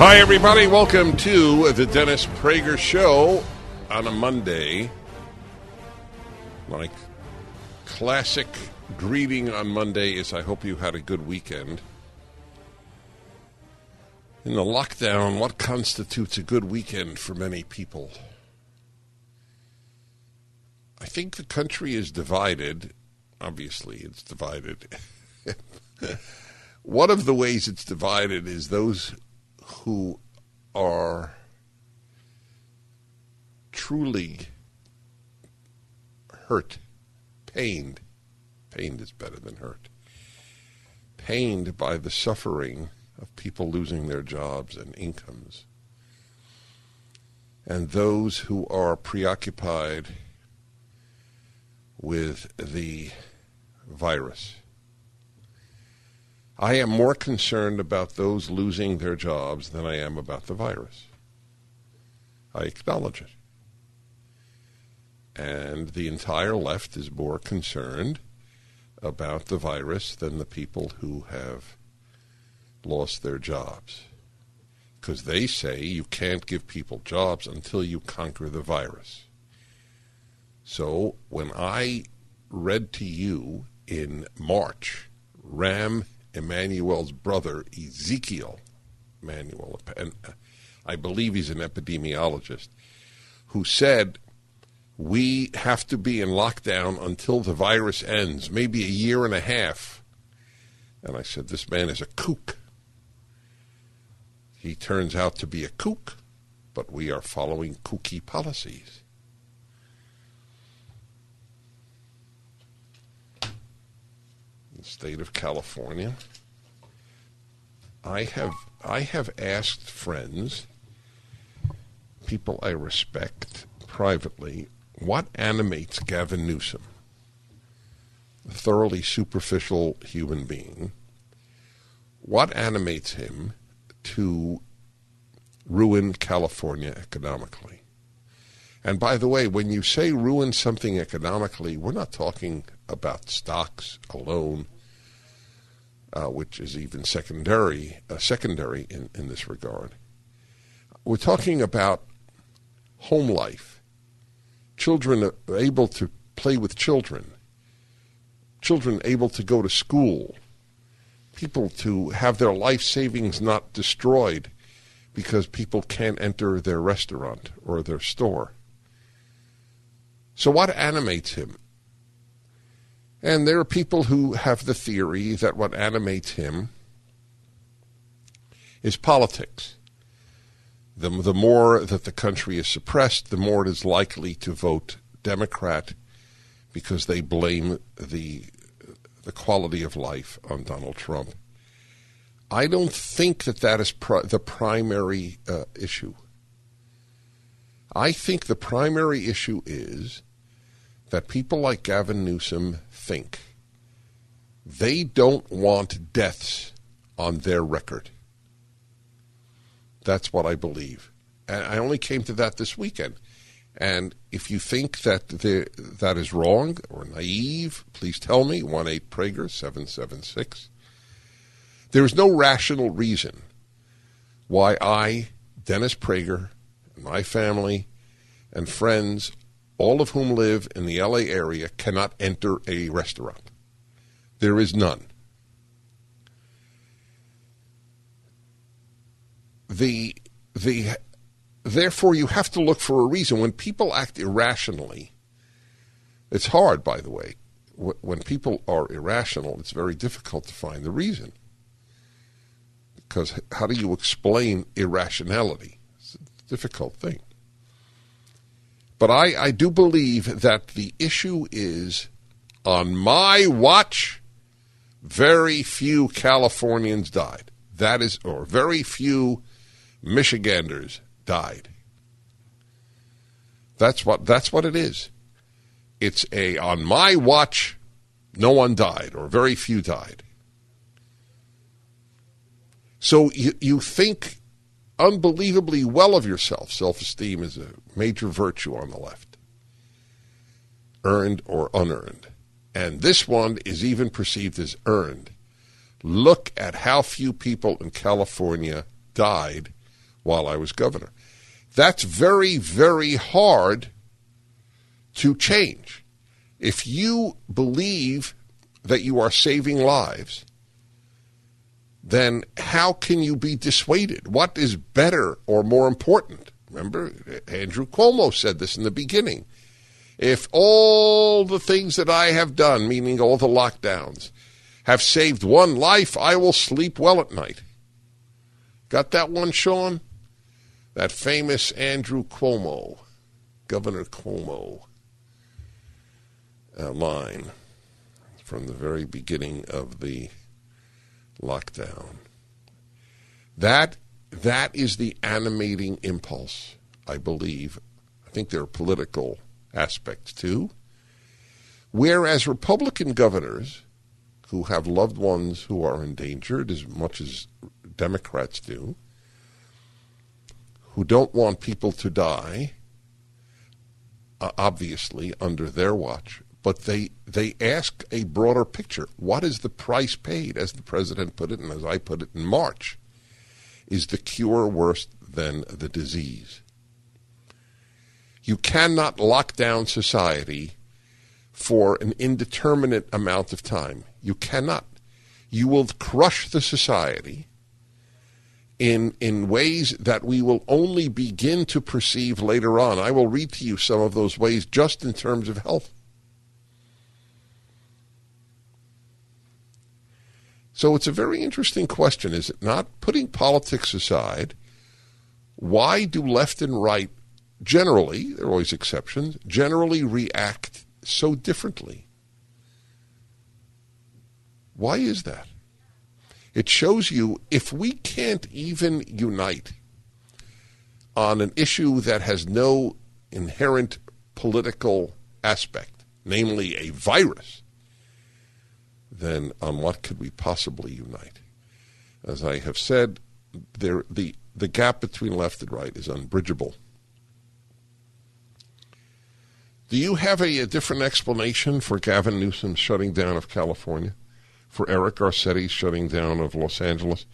Hi, everybody. Welcome to the Dennis Prager Show on a Monday. Like classic greeting on Monday is, I hope you had a good weekend. In the lockdown, what constitutes a good weekend for many people? I think the country is divided. Obviously, it's divided. One of the ways it's divided is those who are truly hurt, pained. Pained is better than hurt. Pained by the suffering of people losing their jobs and incomes. And those who are preoccupied with the virus. I am more concerned about those losing their jobs than I am about the virus. I acknowledge it. And the entire left is more concerned about the virus than the people who have lost their jobs. Because they say you can't give people jobs until you conquer the virus. So when I read to you in March, Ram Emanuel's brother, Ezekiel Emanuel, and I believe he's an epidemiologist, who said, we have to be in lockdown until the virus ends, maybe a year and a half. And I said, this man is a kook. He turns out to be a kook, but we are following kooky policies. The state of California. I have asked friends, people I respect privately, what animates Gavin Newsom, a thoroughly superficial human being, what animates him to ruin California economically? And by the way, when you say ruin something economically, we're not talking about stocks alone, which is even secondary in this regard. We're talking about home life, children able to play with children, children able to go to school, people to have their life savings not destroyed because people can't enter their restaurant or their store. So what animates him? And there are people who have the theory that what animates him is politics. The more that the country is suppressed, the more it is likely to vote Democrat because they blame the quality of life on Donald Trump. I don't think that is the primary issue. I think the primary issue is that people like Gavin Newsom think they don't want deaths on their record. That's what I believe. And I only came to that this weekend. And if you think that that is wrong or naive, please tell me, 1-8-PRAGER-776. There is no rational reason why I, Dennis Prager, and my family and friends, all of whom live in the L.A. area, cannot enter a restaurant. There is none. Therefore, you have to look for a reason. When people act irrationally, it's hard, by the way. When people are irrational, it's very difficult to find the reason. Because how do you explain irrationality? It's a difficult thing. But I do believe that the issue is on my watch, very few Californians died. That is, or very few Michiganders died. That's what it is. It's a, on my watch, no one died, or very few died. So you think unbelievably well of yourself. Self-esteem is a major virtue on the left, earned or unearned. And this one is even perceived as earned. Look at how few people in California died while I was governor. That's very, very hard to change. If you believe that you are saving lives, then how can you be dissuaded? What is better or more important? Remember, Andrew Cuomo said this in the beginning. If all the things that I have done, meaning all the lockdowns, have saved one life, I will sleep well at night. Got that one, Sean? That famous Andrew Cuomo, Governor Cuomo line from the very beginning of the lockdown. That is the animating impulse, I believe. I think there are political aspects too. Whereas Republican governors who have loved ones who are endangered as much as Democrats do, who don't want people to die, obviously under their watch, but they ask a broader picture. What is the price paid, as the president put it and as I put it in March? Is the cure worse than the disease? You cannot lock down society for an indeterminate amount of time. You cannot. You will crush the society in ways that we will only begin to perceive later on. I will read to you some of those ways just in terms of health. So it's a very interesting question, is it not? Putting politics aside, why do left and right generally, there are always exceptions, generally react so differently? Why is that? It shows you if we can't even unite on an issue that has no inherent political aspect, namely a virus, then on what could we possibly unite? As I have said, the gap between left and right is unbridgeable. Do you have a different explanation for Gavin Newsom's shutting down of California, for Eric Garcetti's shutting down of Los Angeles,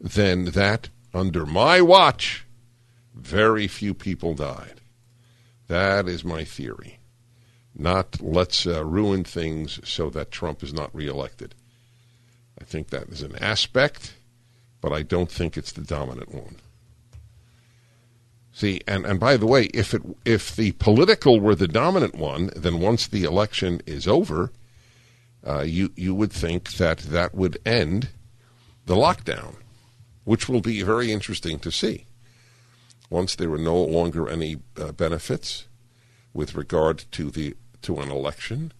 than that, under my watch, very few people died? That is my theory. Not let's ruin things so that Trump is not reelected. I think that is an aspect, but I don't think it's the dominant one. See, and by the way, if the political were the dominant one, then once the election is over, you would think that would end the lockdown, which will be very interesting to see. Once there were no longer any benefits with regard to an election,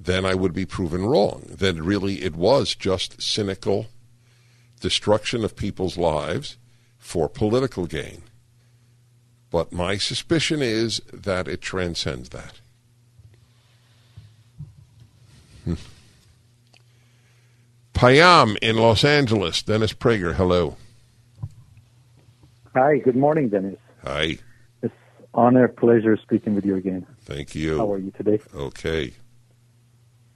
then I would be proven wrong. Then really it was just cynical destruction of people's lives for political gain. But my suspicion is that it transcends that. Payam in Los Angeles. Dennis Prager, hello. Hi, good morning, Dennis. Hi. It's an honor, pleasure speaking with you again. Thank you. How are you today? Okay.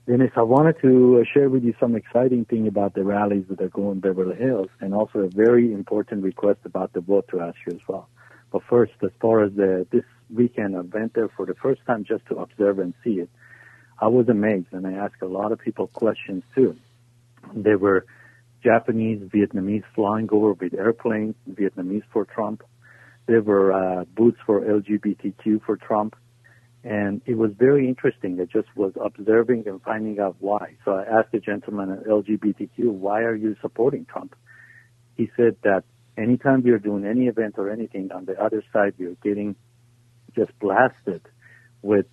Dennis, I wanted to share with you some exciting thing about the rallies that are going in Beverly Hills, and also a very important request about the vote to ask you as well. But first, as far as this weekend, I went there for the first time just to observe and see it. I was amazed, and I asked a lot of people questions, too. There were Japanese, Vietnamese flying over with airplanes, Vietnamese for Trump. There were booths for LGBTQ for Trump. And it was very interesting. I just was observing and finding out why. So I asked the gentleman at LGBTQ, why are you supporting Trump? He said that anytime we are doing any event or anything, on the other side, we are getting just blasted with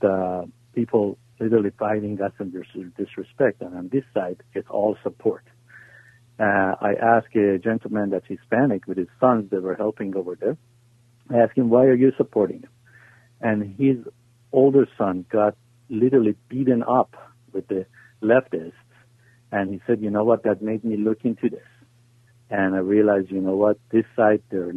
people literally fighting us in disrespect, and on this side, it's all support. I asked a gentleman that's Hispanic with his sons that were helping over there. I asked him, why are you supporting him? And his older son got literally beaten up with the leftists, and he said, you know what, that made me look into this. And I realized, you know what, this side, they're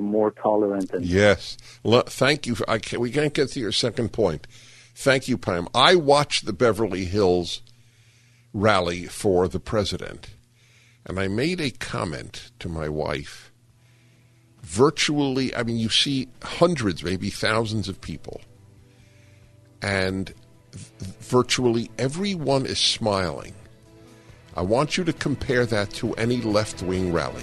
more tolerant. Yes. Thank you. We can't get to your second point. Thank you, Pam. I watched the Beverly Hills rally for the president, and I made a comment to my wife. Virtually, I mean, you see hundreds, maybe thousands of people, and virtually everyone is smiling. I want you to compare that to any left-wing rally.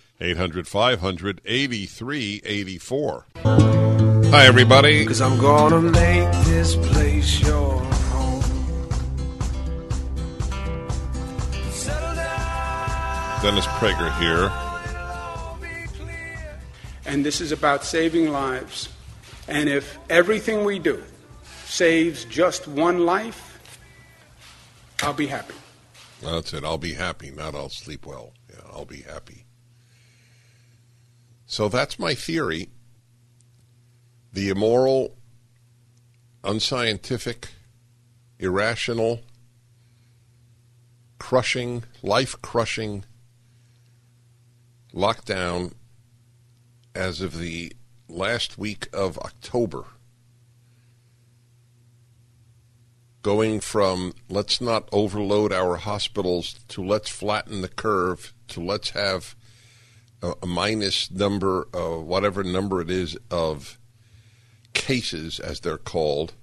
800-500-8384. Hi, everybody. 'Cause I'm gonna make this place yours. Dennis Prager here. And this is about saving lives. And if everything we do saves just one life, I'll be happy. That's it. I'll be happy. Not I'll sleep well. Yeah, I'll be happy. So that's my theory. The immoral, unscientific, irrational, crushing, life-crushing lockdown as of the last week of October, going from let's not overload our hospitals to let's flatten the curve to let's have a minus number of whatever number it is of cases, as they're called.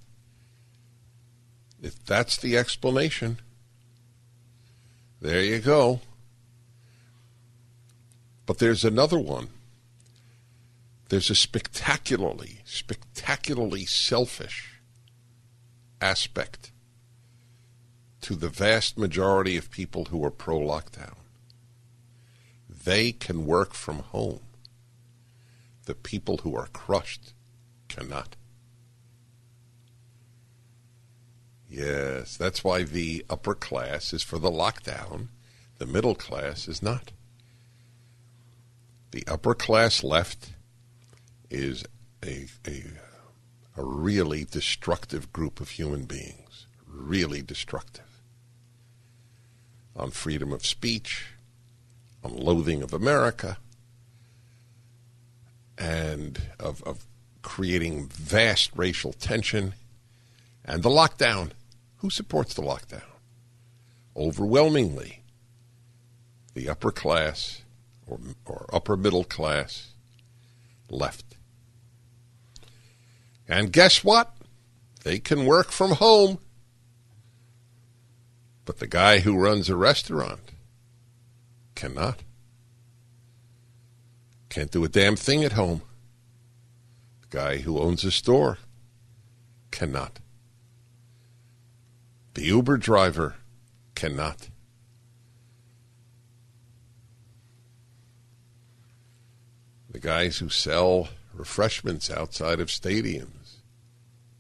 If that's the explanation, there you go. But there's another one. There's a spectacularly, spectacularly selfish aspect to the vast majority of people who are pro-lockdown. They can work from home. The people who are crushed cannot. Yes, that's why the upper class is for the lockdown. The middle class is not. The upper class left is a really destructive group of human beings, really destructive. On freedom of speech, on loathing of America, and of creating vast racial tension, and the lockdown. Who supports the lockdown? Overwhelmingly, the upper class or upper middle class left. And guess what? They can work from home. But the guy who runs a restaurant cannot. Can't do a damn thing at home. The guy who owns a store cannot. The Uber driver cannot. The guys who sell refreshments outside of stadiums,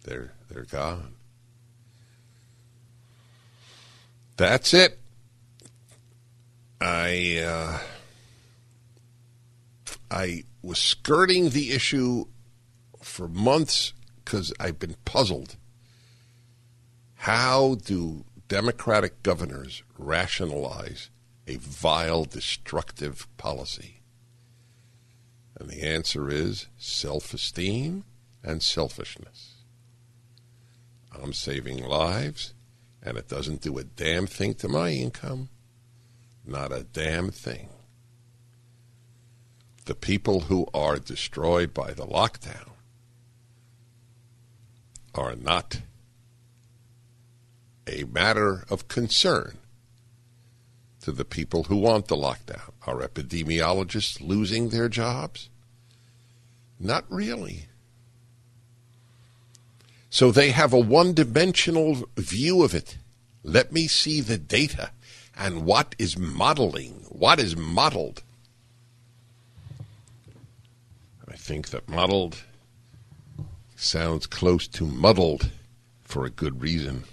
they're gone. That's it. I was skirting the issue for months because I've been puzzled. How do Democratic governors rationalize a vile, destructive policy? And the answer is self-esteem and selfishness. I'm saving lives, and it doesn't do a damn thing to my income. Not a damn thing. The people who are destroyed by the lockdown are not a matter of concern to the people who want the lockdown. Are epidemiologists losing their jobs? Not really. So they have a one-dimensional view of it. Let me see the data and what is modeling, what is modeled. I think that modeled sounds close to muddled for a good reason.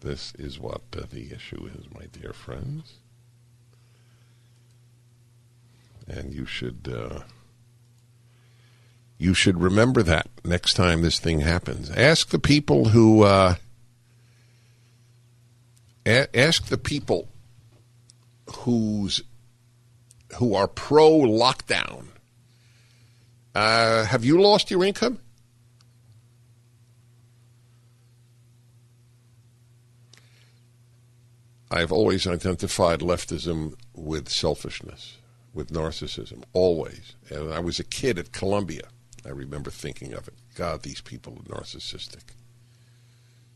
This is what the issue is, my dear friends. And you should remember that next time this thing happens. Ask the people who who are pro-lockdown. Have you lost your income? I've always identified leftism with selfishness, with narcissism, always. And when I was a kid at Columbia, I remember thinking of it. God, these people are narcissistic.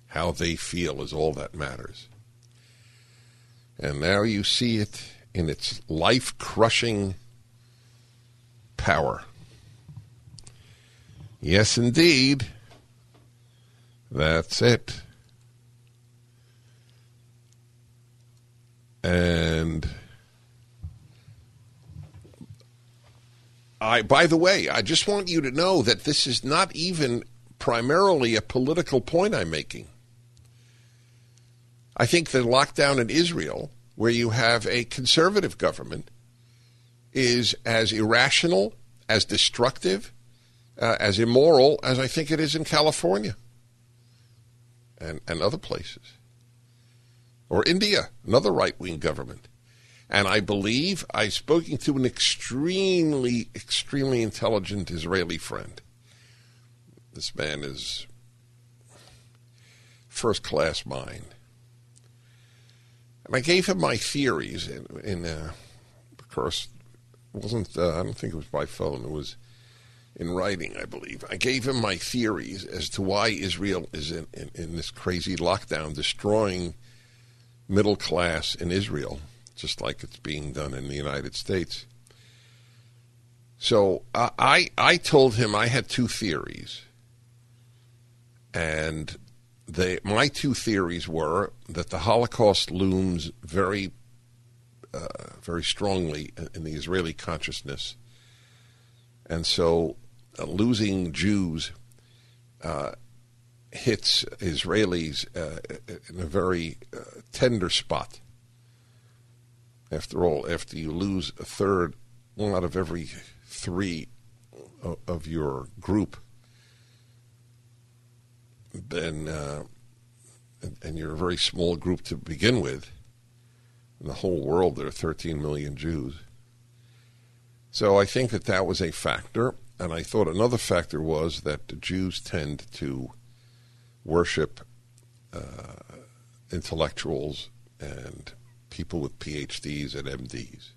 How they feel is all that matters. And now you see it in its life-crushing power. Yes, indeed. That's it. And by the way, I just want you to know that this is not even primarily a political point I'm making. I think the lockdown in Israel, where you have a conservative government, is as irrational, as destructive, as immoral as I think it is in California and other places. Or India, another right-wing government. And I believe I've spoken to an extremely, extremely intelligent Israeli friend. This man is first-class mind. And I gave him my theories. Of course, it wasn't, I don't think it was by phone. It was in writing, I believe. I gave him my theories as to why Israel is in this crazy lockdown, destroying middle class in Israel, just like it's being done in the United States. So I told him I had two theories. And my two theories were that the Holocaust looms very, very strongly in the Israeli consciousness. And so losing Jews hits Israelis in a very tender spot. After all, after you lose a third, one out of every three of your group, then and you're a very small group to begin with. In the whole world, there are 13 million Jews. So I think that that was a factor, and I thought another factor was that the Jews tend to worship intellectuals and people with PhDs and MDs.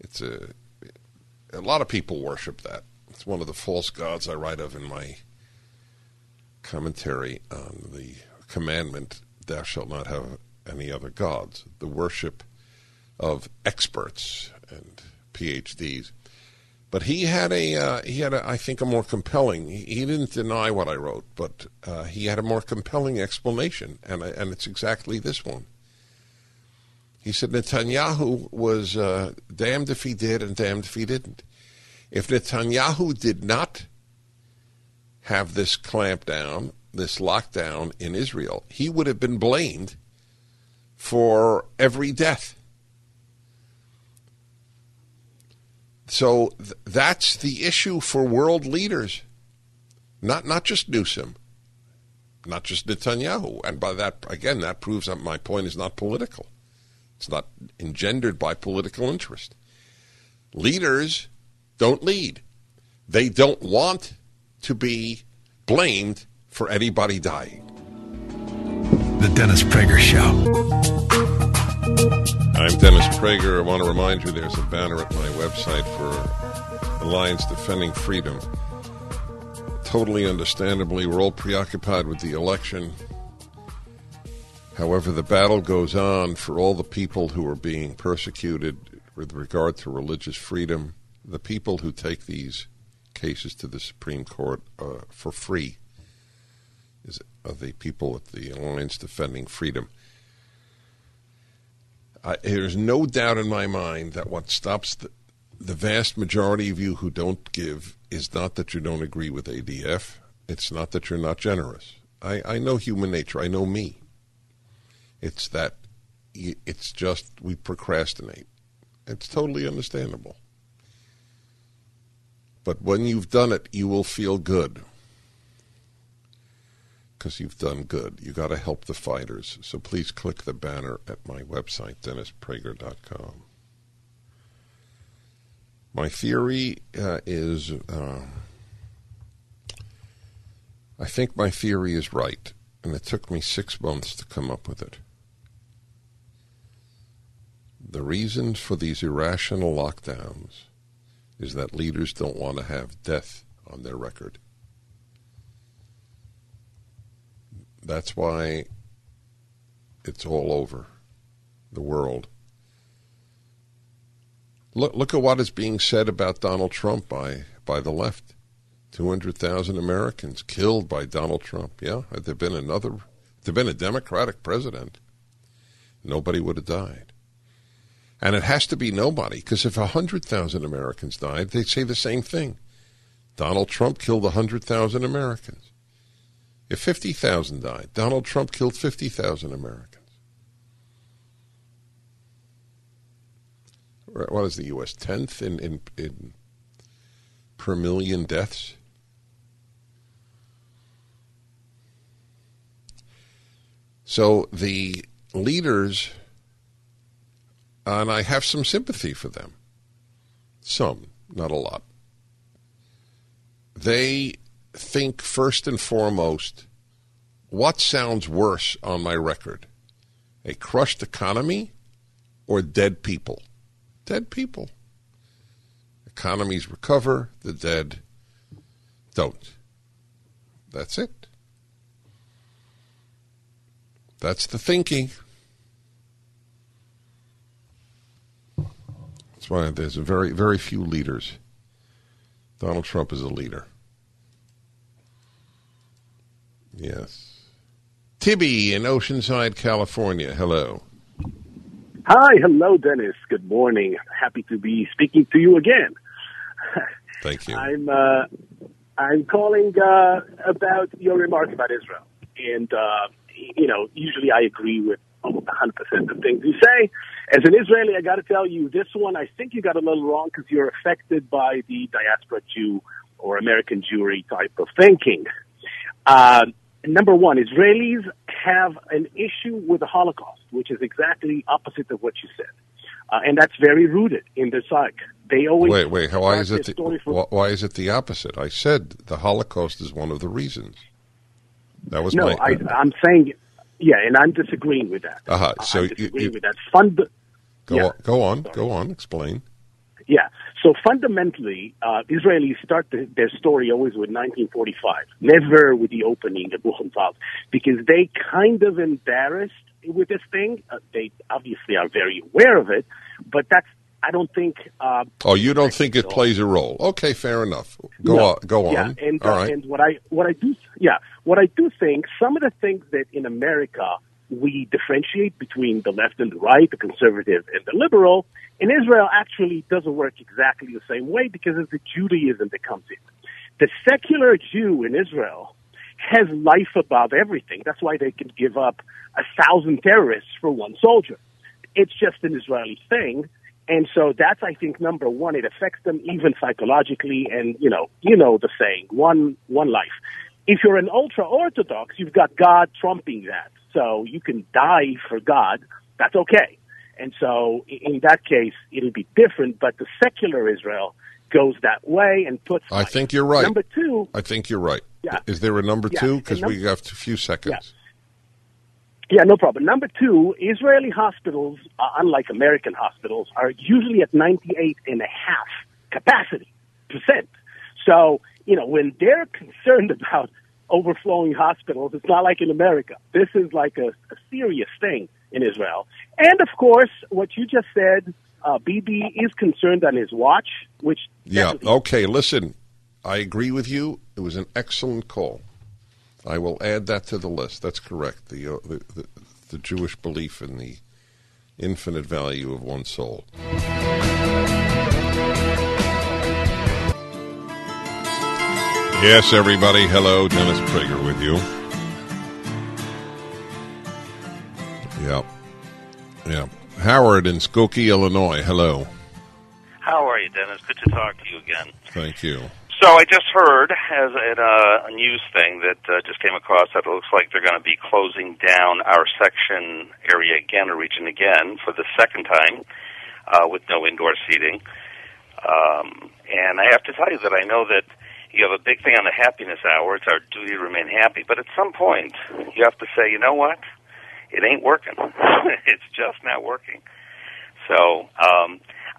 It's a lot of people worship that. It's one of the false gods I write of in my commentary on the commandment, thou shalt not have any other gods, the worship of experts and PhDs. But he had I think, a more compelling. He didn't deny what I wrote, but he had a more compelling explanation, and it's exactly this one. He said Netanyahu was damned if he did and damned if he didn't. If Netanyahu did not have this clampdown, this lockdown in Israel, he would have been blamed for every death. So that's the issue for world leaders, not just Newsom. not just Netanyahu. And by that, again, that proves that my point is not political. It's not engendered by political interest. Leaders don't lead. They don't want to be blamed for anybody dying. The Dennis Prager Show. I'm Dennis Prager. I want to remind you there's a banner at my website for Alliance Defending Freedom. Totally understandably, we're all preoccupied with the election. However, the battle goes on for all the people who are being persecuted with regard to religious freedom, the people who take these cases to the Supreme Court for free, are the people at the Alliance Defending Freedom. There's no doubt in my mind that what stops the vast majority of you who don't give is not that you don't agree with ADF. It's not that you're not generous. I know human nature. I know me. It's that it's just we procrastinate. It's totally understandable. But when you've done it, you will feel good because you've done good. You got to help the fighters. So please click the banner at my website, DennisPrager.com. My theory is I think my theory is right, and it took me 6 months to come up with it. The reason for these irrational lockdowns is that leaders don't want to have death on their record. That's why it's all over the world. Look at what is being said about Donald Trump by the left. 200,000 Americans killed by Donald Trump. Yeah, had there been a Democratic president, nobody would have died. And it has to be nobody, because if 100,000 Americans died, they'd say the same thing. Donald Trump killed 100,000 Americans. If 50,000 died, Donald Trump killed 50,000 Americans. What is the U.S., 10th in per million deaths? So the leaders, and I have some sympathy for them. Some, not a lot. They think first and foremost, what sounds worse on my record? A crushed economy or dead people? Dead people. Economies recover, the dead don't. That's it. That's the thinking. That's why there's very, very few leaders. Donald Trump is a leader. Yes. Tibby in Oceanside, California. Hello. Hi, hello, Dennis. Good morning. Happy to be speaking to you again. Thank you. I'm calling about your remark about Israel, and usually I agree with almost 100% of things you say. As an Israeli, I got to tell you, this one I think you got a little wrong because you're affected by the diaspora Jew or American Jewry type of thinking. Number one, Israelis have an issue with the Holocaust, which is exactly opposite of what you said. And that's very rooted in the psyche. They always... Wait, why is it the opposite? I said the Holocaust is one of the reasons. That was my... No, I'm saying... Yeah, and I'm disagreeing with that. So I'm disagreeing with that. Go on, explain. Yeah. So fundamentally, Israelis start their story always with 1945, never with the opening of Buchenwald, because they kind of embarrassed with this thing. They obviously are very aware of it, but I don't think... you don't think it plays a role? Okay, fair enough. Go on. Yeah, and, all right. And what I do think, some of the things that in America we differentiate between the left and the right, the conservative and the liberal, in Israel actually doesn't work exactly the same way because it's the Judaism that comes in. The secular Jew in Israel has life above everything. That's why they can give up 1,000 terrorists for one soldier. It's just an Israeli thing. And so that's, I think, number one. It affects them even psychologically. And, you know the saying, one life. If you're an ultra-Orthodox, you've got God trumping that. So you can die for God. That's okay. And so in that case, it'll be different. But the secular Israel goes that way and puts... I think you're right. Number two... I think you're right. Yeah. Is there a number two? Because we have a few seconds. Yeah, no problem. Number two, Israeli hospitals, unlike American hospitals, are usually at 98.5% capacity. So, you know, when they're concerned about overflowing hospitals, it's not like in America. This is like a serious thing in Israel. And, of course, what you just said, Bibi is concerned on his watch, which... Yeah, okay, listen, I agree with you. It was an excellent call. I will add that to the list. That's correct, the Jewish belief in the infinite value of one's soul. Yes, everybody. Hello, Dennis Prager with you. Yeah. Yeah. Howard in Skokie, Illinois. Hello. How are you, Dennis? Good to talk to you again. Thank you. So I just heard as a news thing that just came across that it looks like they're going to be closing down our section area again, or region again, for the second time with no indoor seating. And I have to tell you that I know that you have a big thing on the happiness hour. It's our duty to remain happy. But at some point, you have to say, you know what? It ain't working. It's just not working. So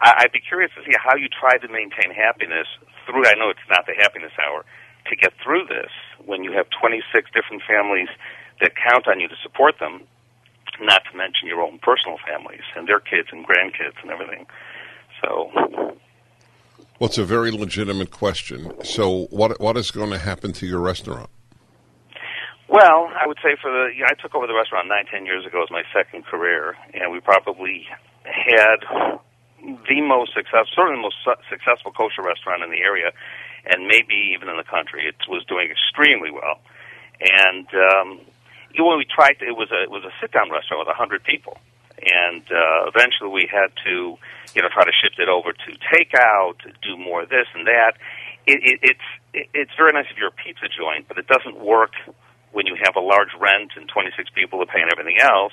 I'd be curious to see how you try to maintain happiness through, I know it's not the happiness hour, to get through this when you have 26 different families that count on you to support them, not to mention your own personal families and their kids and grandkids and everything. So... Well, it's a very legitimate question. So what is going to happen to your restaurant? Well, I would say I took over the restaurant 9-10 years ago as my second career, and we probably had certainly the most successful kosher restaurant in the area, and maybe even in the country. It was doing extremely well. And when we tried to, it was a sit-down restaurant with 100 people. And eventually we had to, try to shift it over to takeout, do more of this and that. It's very nice if you're a pizza joint, but it doesn't work when you have a large rent and 26 people to pay and everything else.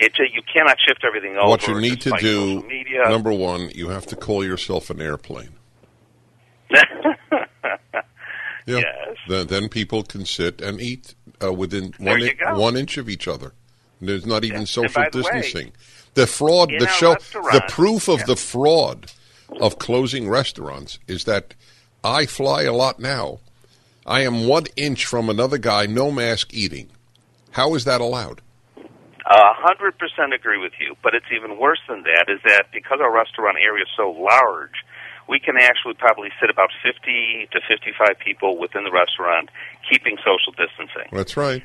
You cannot shift everything over. What you need to do, number one, you have to call yourself an airplane. Yeah. Yes. Then people can sit and eat within one inch of each other. There's not even social distancing. The fraud, the proof of the fraud of closing restaurants is that I fly a lot now. I am 1 inch from another guy, no mask eating. How is that allowed? 100% agree with you, but it's even worse than that, is that because our restaurant area is so large, we can actually probably sit about 50 to 55 people within the restaurant, keeping social distancing. That's right.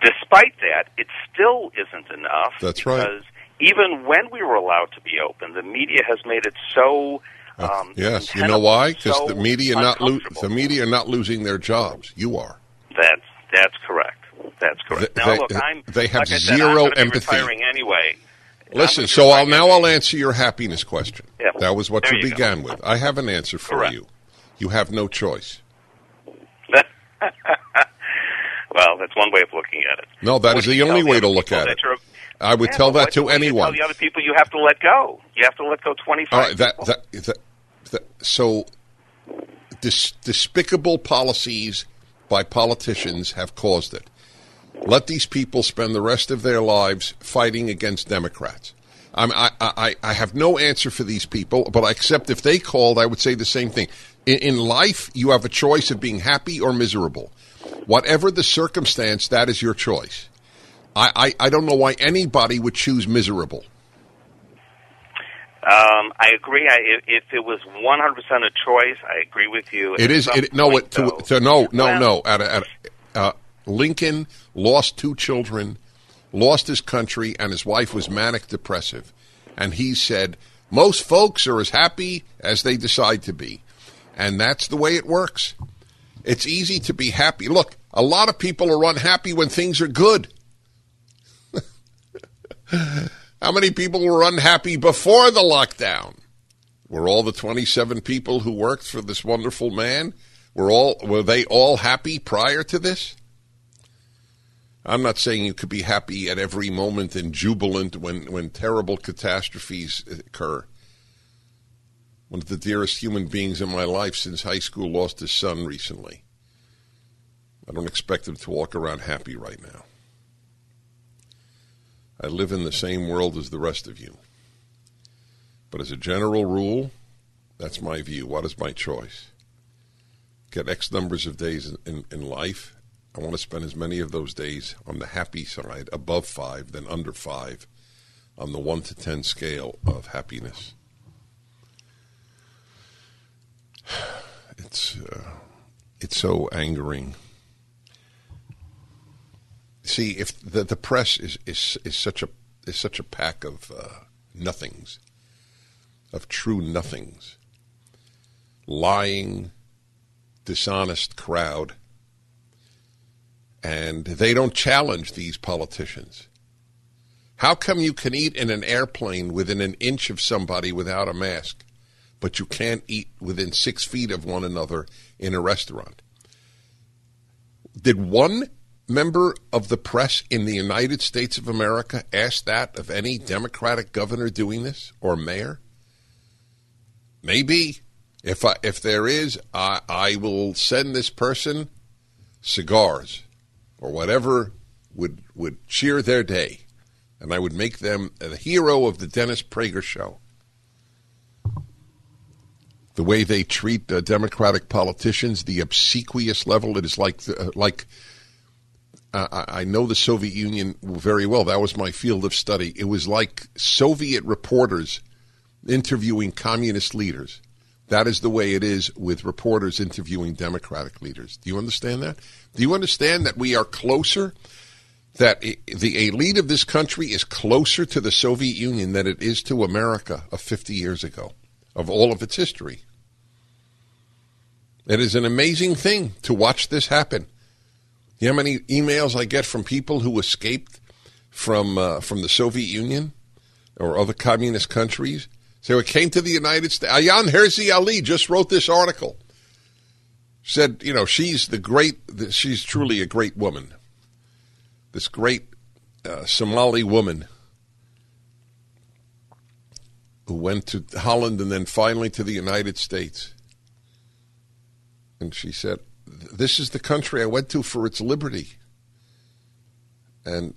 Despite that, it still isn't enough. That's right. Because even when we were allowed to be open, the media has made it so. Yes, you know why? Because the media are not losing their jobs. You are. That's correct. That's correct. They have like zero empathy. Retiring anyway. Listen, so I'll answer your happiness question. Yeah. That was what you began with. I have an answer for you. You have no choice. Well, that's one way of looking at it. No, that is the only way to look at it. I would tell that to anyone. You tell the other people you have to let go. You have to let go 25 people. So despicable policies by politicians have caused it. Let these people spend the rest of their lives fighting against Democrats. I have no answer for these people, but except if they called, I would say the same thing. In life, you have a choice of being happy or miserable. Whatever the circumstance, that is your choice. I don't know why anybody would choose miserable. I agree. If it was 100% a choice, I agree with you. It is. No. Lincoln lost 2 children, lost his country, and his wife was manic depressive. And he said, most folks are as happy as they decide to be. And that's the way it works. It's easy to be happy. Look, a lot of people are unhappy when things are good. How many people were unhappy before the lockdown? Were all the 27 people who worked for this wonderful man? Were they all happy prior to this? I'm not saying you could be happy at every moment and jubilant when terrible catastrophes occur. One of the dearest human beings in my life since high school lost his son recently. I don't expect him to walk around happy right now. I live in the same world as the rest of you. But as a general rule, that's my view. What is my choice? Get X numbers of days in life. I want to spend as many of those days on the happy side, above 5 than under 5, on the 1 to 10 scale of happiness. It's so angering. See, if the press is such a pack of nothings, of true nothings, lying, dishonest crowd, and they don't challenge these politicians. How come you can eat in an airplane within an inch of somebody without a mask, but you can't eat within 6 feet of one another in a restaurant? Did one member of the press in the United States of America ask that of any Democratic governor doing this or mayor? Maybe. If there is, I will send this person cigars or whatever would cheer their day, and I would make them a hero of the Dennis Prager show. The way they treat Democratic politicians, the obsequious level, it is like I know the Soviet Union very well. That was my field of study. It was like Soviet reporters interviewing communist leaders. That is the way it is with reporters interviewing Democratic leaders. Do you understand that? Do you understand that we are closer, that the elite of this country is closer to the Soviet Union than it is to America of 50 years ago, of all of its history? It is an amazing thing to watch this happen. You know how many emails I get from people who escaped from the Soviet Union or other communist countries? Say, so it came to the United States. Ayaan Hirsi Ali just wrote this article. Said, you know, she's truly a great woman. This great Somali woman who went to Holland and then finally to the United States. And she said, this is the country I went to for its liberty, and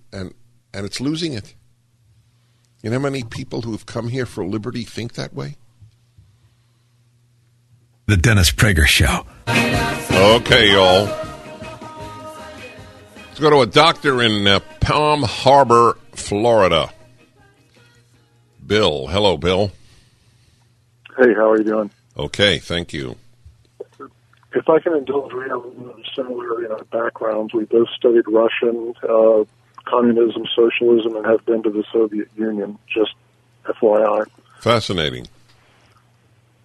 it's losing it. You know how many people who have come here for liberty think that way? The Dennis Prager Show. Okay, y'all. Let's go to a doctor in Palm Harbor, Florida. Bill. Hello, Bill. Hey, how are you doing? Okay, thank you. If I can indulge, we have similar in our backgrounds. We both studied Russian, communism, socialism, and have been to the Soviet Union, just FYI. Fascinating.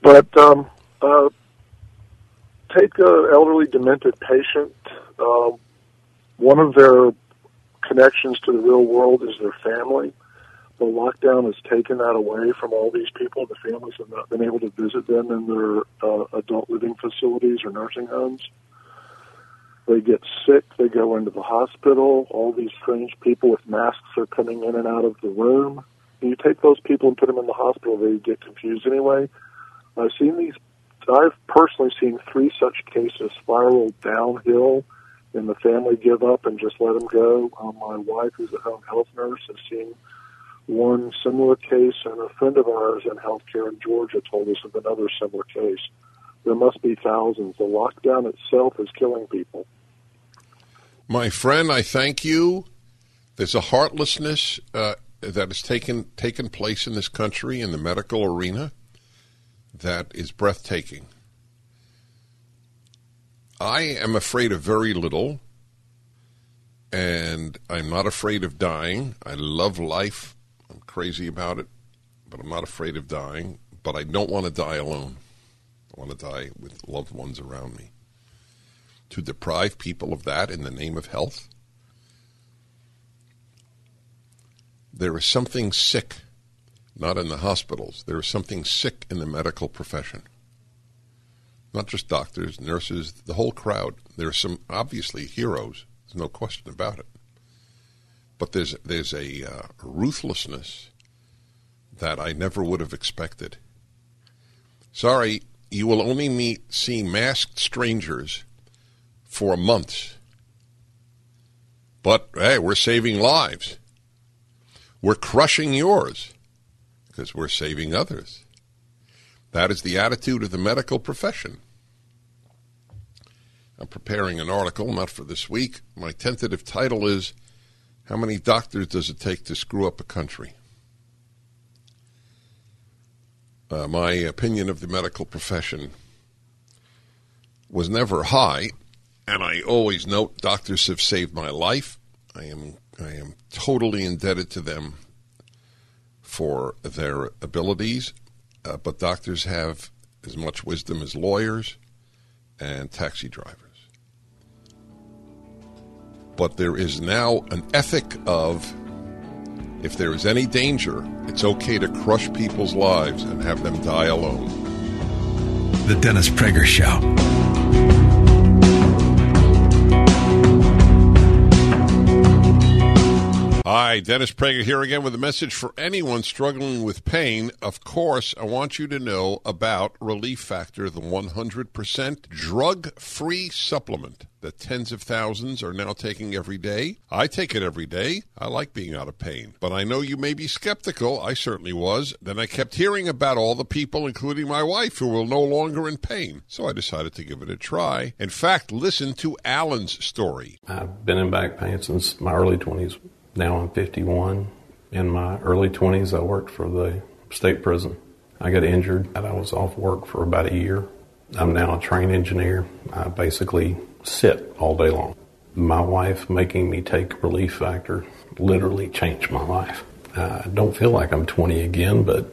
But take an elderly, demented patient. One of their connections to the real world is their family. The lockdown has taken that away from all these people. The families have not been able to visit them in their adult living facilities or nursing homes. They get sick. They go into the hospital. All these strange people with masks are coming in and out of the room. And you take those people and put them in the hospital, they get confused anyway. I've personally seen 3 such cases spiral downhill, and the family give up and just let them go. My wife, who's a home health nurse, has seen one similar case, and a friend of ours in healthcare in Georgia told us of another similar case. There must be thousands. The lockdown itself is killing people. My friend, I thank you. There's a heartlessness that has taken place in this country in the medical arena that is breathtaking. I am afraid of very little, and I'm not afraid of dying. I love life. I'm crazy about it, but I'm not afraid of dying. But I don't want to die alone. I want to die with loved ones around me. To deprive people of that in the name of health, there is something sick, not in the hospitals. There is something sick in the medical profession. not just doctors, nurses, the whole crowd. There are some obviously heroes. There's no question about it. But there's a ruthlessness that I never would have expected. Sorry, you will only see masked strangers for months. But, hey, we're saving lives. We're crushing yours because we're saving others. That is the attitude of the medical profession. I'm preparing an article, not for this week. My tentative title is, How Many Doctors Does It Take to Screw Up a Country? My opinion of the medical profession was never high, and I always note doctors have saved my life. I am totally indebted to them for their abilities, but doctors have as much wisdom as lawyers and taxi drivers. But there is now an ethic of, if there is any danger, it's okay to crush people's lives and have them die alone. The Dennis Prager Show. Hi, Dennis Prager here again with a message for anyone struggling with pain. Of course, I want you to know about Relief Factor, the 100% drug-free supplement that tens of thousands are now taking every day. I take it every day. I like being out of pain. But I know you may be skeptical. I certainly was. Then I kept hearing about all the people, including my wife, who were no longer in pain. So I decided to give it a try. In fact, listen to Alan's story. I've been in back pain since my early 20s. Now I'm 51. In my early 20s, I worked for the state prison. I got injured, and I was off work for about a year. I'm now a trained engineer. I basically sit all day long. My wife making me take Relief Factor literally changed my life. I don't feel like I'm 20 again, but